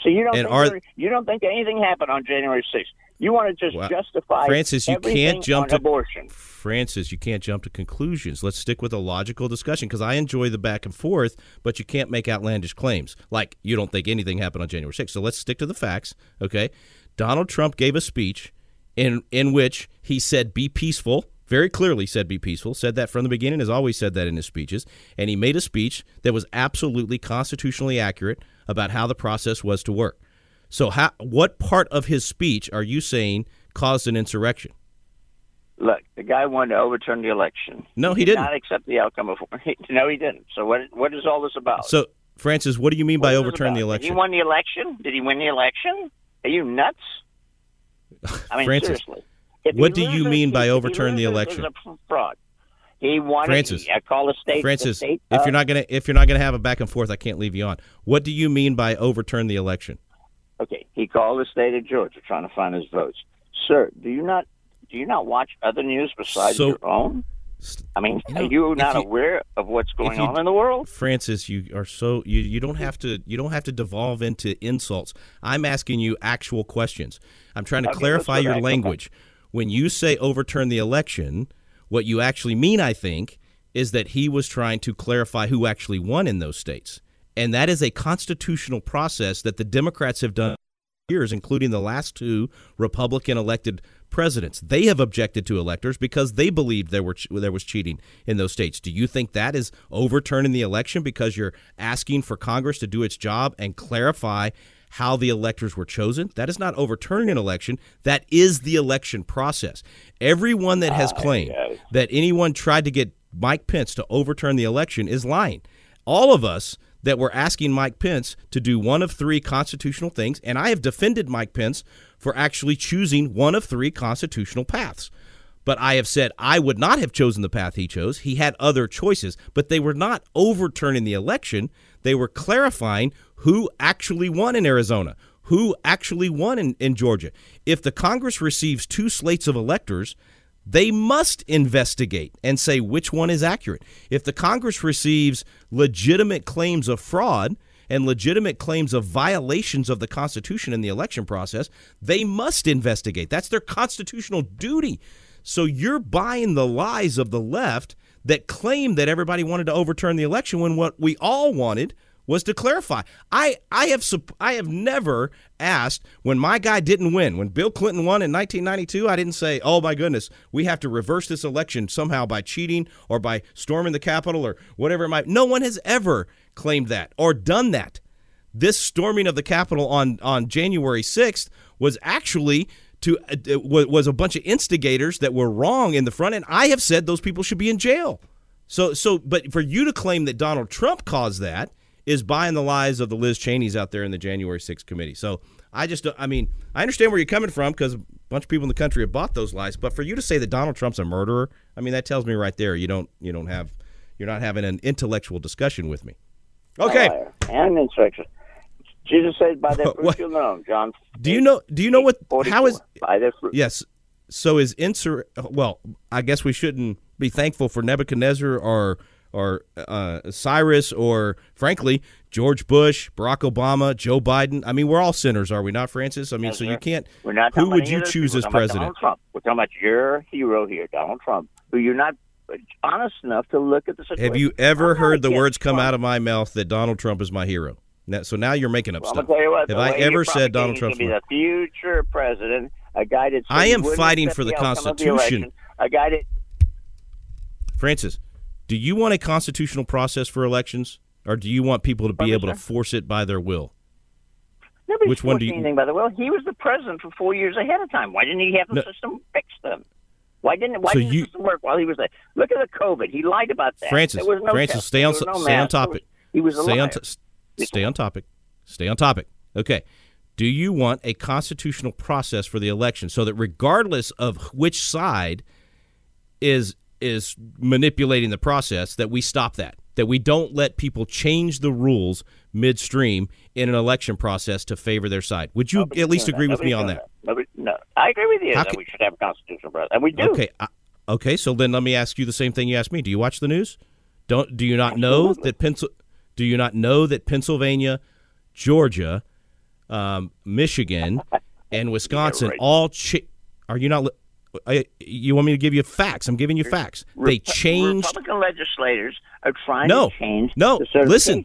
So you don't think anything happened on January 6th? You want to justify Francis, abortion. Francis, you can't jump to conclusions. Let's stick with a logical discussion, because I enjoy the back and forth, but you can't make outlandish claims. Like, you don't think anything happened on January 6th. So let's stick to the facts, okay? Donald Trump gave a speech in which he said, be peaceful, very clearly said be peaceful, said that from the beginning, has always said that in his speeches, and he made a speech that was absolutely constitutionally accurate about how the process was to work. So what part of his speech are you saying caused an insurrection? Look, the guy wanted to overturn the election. No, he didn't. He did not accept the outcome of it. No, he didn't. So what is all this about? So, Francis, what do you mean by overturn the election? Did he win the election? Did he win the election? Are you nuts? I mean, Francis, seriously. What do you mean by overturn the election? It's a fraud. He wanted. Francis, I call the state. Francis, the state if you're not going to have a back and forth, I can't leave you on. What do you mean by overturn the election? Okay, he called the state of Georgia trying to find his votes. Sir, do you not watch other news besides your own? I mean, are you not aware of what's going on in the world? Francis, you are so you don't have to devolve into insults. I'm asking you actual questions. I'm trying to clarify your language. When you say overturn the election, what you actually mean, I think, is that he was trying to clarify who actually won in those states. And that is a constitutional process that the Democrats have done for years, including the last two Republican-elected presidents. They have objected to electors because they believed there was cheating in those states. Do you think that is overturning the election because you're asking for Congress to do its job and clarify how the electors were chosen? That is not overturning an election. That is the election process. Everyone that has claimed that anyone tried to get Mike Pence to overturn the election is lying. All of us that we're asking Mike Pence to do one of three constitutional things, and I have defended Mike Pence for actually choosing one of three constitutional paths. But I have said I would not have chosen the path he chose. He had other choices, but they were not overturning the election. They were clarifying who actually won in Arizona, who actually won in Georgia. If the Congress receives two slates of electors, they must investigate and say which one is accurate. If the Congress receives legitimate claims of fraud and legitimate claims of violations of the Constitution in the election process, they must investigate. That's their constitutional duty. So you're buying the lies of the left that claim that everybody wanted to overturn the election when what we all wanted was to clarify. I have never asked when my guy didn't win. When Bill Clinton won in 1992, I didn't say, oh, my goodness, we have to reverse this election somehow by cheating or by storming the Capitol or whatever it might. No one has ever claimed that or done that. This storming of the Capitol on January 6th was actually was a bunch of instigators that were wrong in the front. And I have said those people should be in jail. So but for you to claim that Donald Trump caused that is buying the lies of the Liz Cheneys out there in the January 6th committee. So I understand where you're coming from because a bunch of people in the country have bought those lies. But for you to say that Donald Trump's a murderer, I mean, that tells me right there you're not having an intellectual discussion with me. Okay. And instruction. Jesus said, "By their fruit you'll know." John. Do you know what? How is? By their fruit. Yes. So is I guess we shouldn't be thankful for Nebuchadnezzar or or Cyrus or, frankly, George Bush, Barack Obama, Joe Biden. I mean, we're all sinners, are we not, Francis? I mean, yes, so you can't – who would you choose as president? We're talking about your hero here, Donald Trump, who you're not honest enough to look at the situation. Have you ever heard the words come out of my mouth that Donald Trump is my hero? Now, so now you're making up stuff. Have I ever said Donald Trump is the future president, a guy that I am fighting for the Constitution. A guy that... Francis, do you want a constitutional process for elections, or do you want people to be able to force it by their will? Nobody's forcing anything by their will. He was the president for 4 years ahead of time. Why didn't he have the system fix them? Why didn't the system work while he was there? Look at the COVID. He lied about that. Francis, stay on topic. He was a liar. Stay on topic. Stay on topic. Okay. Do you want a constitutional process for the election so that regardless of which side is manipulating the process, that we stop that we don't let people change the rules midstream in an election process to favor their side? Would you at least agree with me on that? No, I agree with you that we should have a constitutional process, and we do. Okay, so then let me ask you the same thing you asked me. Do you watch the news? Do you not know that Pennsylvania, Georgia, Michigan, and Wisconsin all are you not? You want me to give you facts? I'm giving you facts. They changed. Republican legislators are trying to change. The certification. Listen.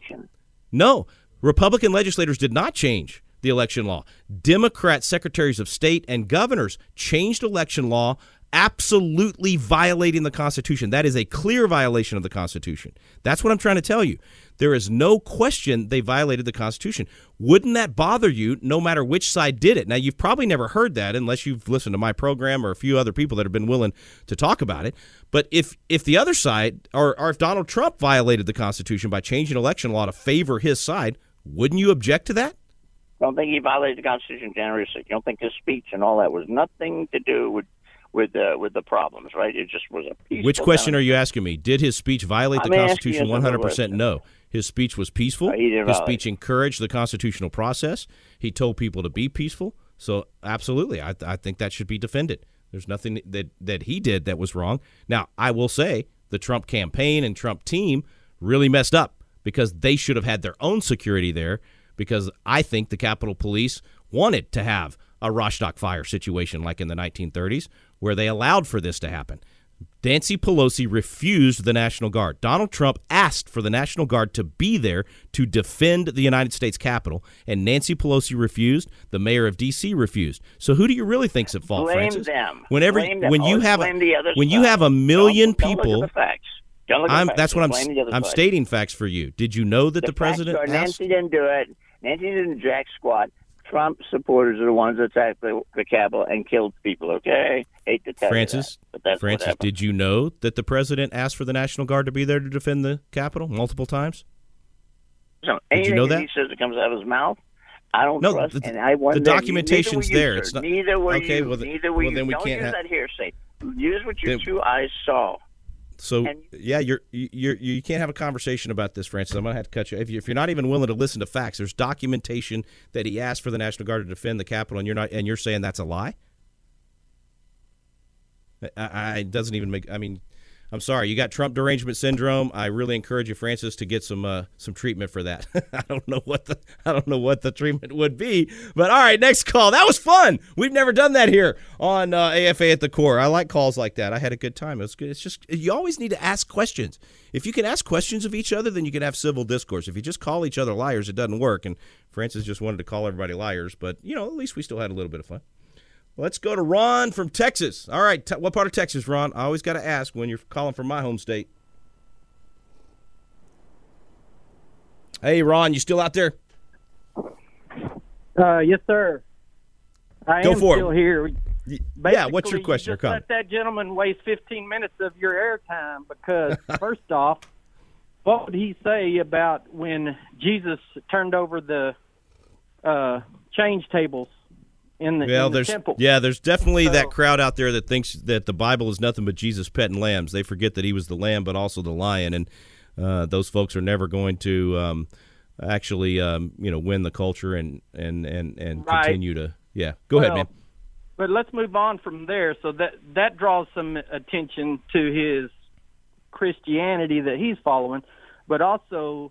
No, Republican legislators did not change the election law. Democrat secretaries of state and governors changed election law, absolutely violating the Constitution. That is a clear violation of the Constitution. That's what I'm trying to tell you. There is no question they violated the Constitution. Wouldn't that bother you no matter which side did it? Now, you've probably never heard that unless you've listened to my program or a few other people that have been willing to talk about it. But if the other side or if Donald Trump violated the Constitution by changing election law to favor his side, wouldn't you object to that? I don't think he violated the Constitution January 6th. You don't think his speech and all that was nothing to do with the problems, right? It just was a peaceful... Which question are you asking me? Did his speech violate the Constitution? 100% no. His speech was peaceful. His speech encouraged the constitutional process. He told people to be peaceful. So absolutely, I think that should be defended. There's nothing that he did that was wrong. Now, I will say the Trump campaign and Trump team really messed up because they should have had their own security there, because I think the Capitol Police wanted to have a Rostock fire situation like in the 1930s, where they allowed for this to happen. Nancy Pelosi refused the National Guard. Donald Trump asked for the National Guard to be there to defend the United States Capitol, and Nancy Pelosi refused. The mayor of D.C. refused. So who do you really think's at fault, Francis? Blame them. When you have a million people, look at the facts. Don't look at facts. That's what I'm stating facts for you. Did you know that the president asked? Nancy didn't do it. Nancy didn't jack squat. Trump supporters are the ones that attacked the Capitol and killed people, okay? Hate to tell Francis, you that, but Francis, did you know that the president asked for the National Guard to be there to defend the Capitol multiple times? So did you know that? He says it comes out of his mouth. I don't trust. And I wonder, the documentation's there. It's not, neither were okay, you. Well, neither were well, you. Then we don't use that hearsay. Use what your two eyes saw. So, yeah, you can't have a conversation about this, Francis. I'm going to have to cut you. If you're not even willing to listen to facts, there's documentation that he asked for the National Guard to defend the Capitol, and you're saying that's a lie? It doesn't even make – I mean, I'm sorry. You got Trump derangement syndrome. I really encourage you, Francis, to get some treatment for that. I don't know what the treatment would be. But, all right, next call. That was fun. We've never done that here on AFA at the Core. I like calls like that. I had a good time. It was good. It's just you always need to ask questions. If you can ask questions of each other, then you can have civil discourse. If you just call each other liars, it doesn't work. And Francis just wanted to call everybody liars. But, you know, at least we still had a little bit of fun. Let's go to Ron from Texas. All right, what part of Texas, Ron? I always got to ask when you're calling from my home state. Hey, Ron, you still out there? Yes, sir. I am still here. Yeah, what's your question or comment? Let that gentleman waste 15 minutes of your airtime because, first off, what would he say about when Jesus turned over the change tables? In the temple. Yeah, there's definitely that crowd out there that thinks that the Bible is nothing but Jesus petting lambs. They forget that he was the lamb but also the lion, and those folks are never going to win the culture and right. Continue to – yeah. Go ahead, man. But let's move on from there. So that draws some attention to his Christianity that he's following, but also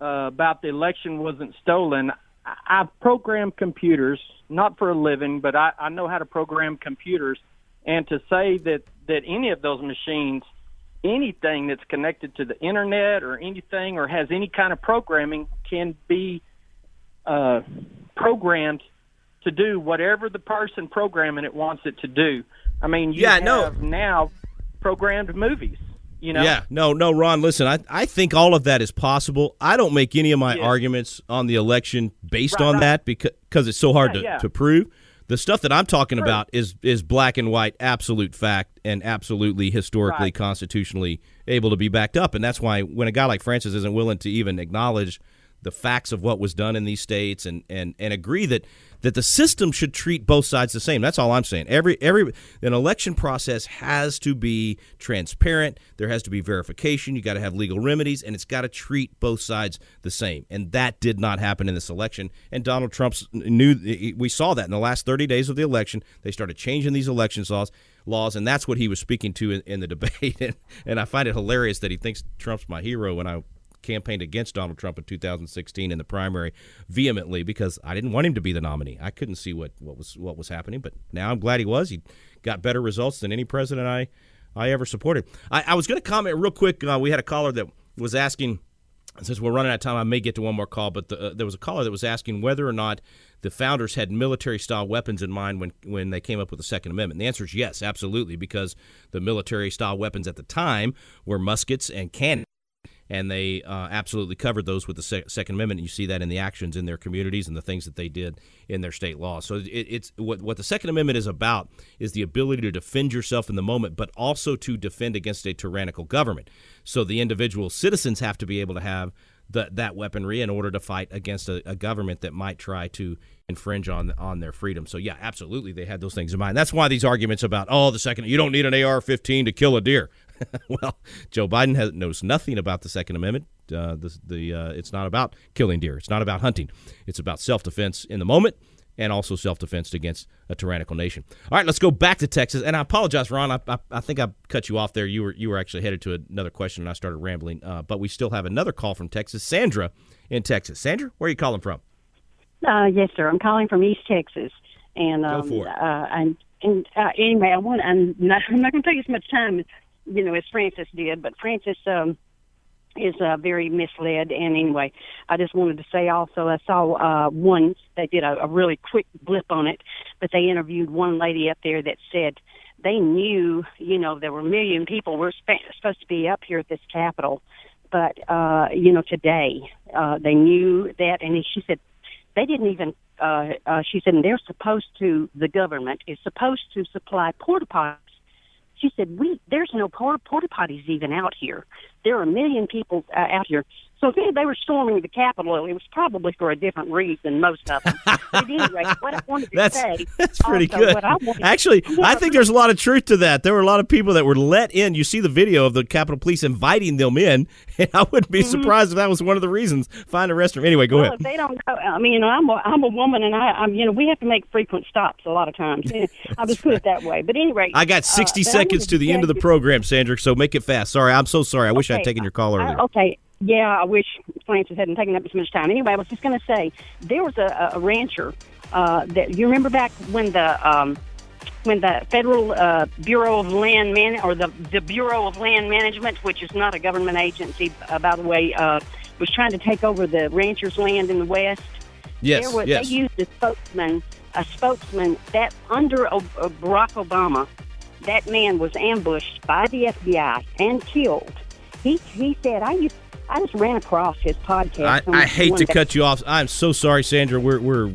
about the election wasn't stolen. I program computers, not for a living, but I know how to program computers. And to say that any of those machines, anything that's connected to the internet or anything or has any kind of programming can be programmed to do whatever the person programming it wants it to do. I mean, you have now programmed movies, you know? Yeah, no, Ron, listen, I think all of that is possible. I don't make any of my arguments on the election based on that because it's so hard to prove. The stuff that I'm talking about is black and white, absolute fact, and absolutely historically, constitutionally able to be backed up. And that's why when a guy like Francis isn't willing to even acknowledge the facts of what was done in these states and agree that the system should treat both sides the same. That's all I'm saying. Every an election process has to be transparent. There has to be verification. You got to have legal remedies, and it's got to treat both sides the same. And that did not happen in this election. And Donald Trump's we saw that in the last 30 days of the election. They started changing these election laws, and that's what he was speaking to in the debate. And I find it hilarious that he thinks Trump's my hero when I campaigned against Donald Trump in 2016 in the primary vehemently because I didn't want him to be the nominee. I couldn't see what was happening, but now I'm glad he was. He got better results than any president I ever supported. I was going to comment real quick. We had a caller that was asking, since we're running out of time, I may get to one more call, but there was a caller that was asking whether or not the founders had military-style weapons in mind when they came up with the Second Amendment. And the answer is yes, absolutely, because the military-style weapons at the time were muskets and cannons. And they absolutely covered those with the Second Amendment. And you see that in the actions in their communities and the things that they did in their state law. So it's what the Second Amendment is about is the ability to defend yourself in the moment, but also to defend against a tyrannical government. So the individual citizens have to be able to have that weaponry in order to fight against a government that might try to infringe on their freedom. So, yeah, absolutely, they had those things in mind. That's why these arguments about, the Second, you don't need an AR-15 to kill a deer. Well, Joe Biden knows nothing about the Second Amendment. It's not about killing deer. It's not about hunting. It's about self-defense in the moment and also self-defense against a tyrannical nation. All right, let's go back to Texas. And I apologize, Ron. I think I cut you off there. You were actually headed to another question, and I started rambling. But we still have another call from Texas. Sandra in Texas. Sandra, where are you calling from? Yes, sir. I'm calling from East Texas. And go for it. Anyway, I'm not going to take as much time as Francis did, but Francis is very misled. And anyway, I just wanted to say also, I saw one, they did a really quick blip on it, but they interviewed one lady up there that said they knew, there were a million people were supposed to be up here at this Capitol. But, today they knew that. And she said they didn't even, she said, and the government is supposed to supply porta potties. She said, there's no porta potties even out here. There are a million people out here. So if they were storming the Capitol, it was probably for a different reason, most of them. But anyway, what I wanted to say... That's pretty good. I think there's a lot of truth to that. There were a lot of people that were let in. You see the video of the Capitol Police inviting them in, and I wouldn't be surprised if that was one of the reasons. Find a restroom. Anyway, go ahead. If they don't know, I mean, I'm a woman, and I'm we have to make frequent stops a lot of times. I'll just put it that way. But anyway... I got 60 seconds to the end of the program, Sandra, so make it fast. Sorry, I'm so sorry. I wish I'd taken your call earlier. Okay. Yeah, I wish Francis hadn't taken up as much time. Anyway, I was just going to say there was a rancher that you remember back when the Federal Bureau of Land the Bureau of Land Management, which is not a government agency, by the way, was trying to take over the ranchers' land in the West. Yes, They used a spokesman that under Barack Obama, that man was ambushed by the FBI and killed. He said I just ran across his podcast. I hate to cut you off. I'm so sorry, Sandra. We're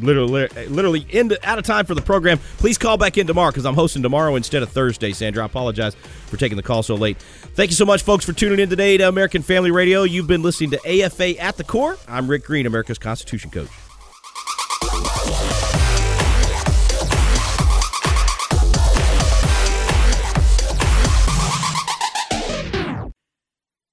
literally out of time for the program. Please call back in tomorrow because I'm hosting tomorrow instead of Thursday, Sandra. I apologize for taking the call so late. Thank you so much, folks, for tuning in today to American Family Radio. You've been listening to AFA at the Core. I'm Rick Green, America's Constitution Coach.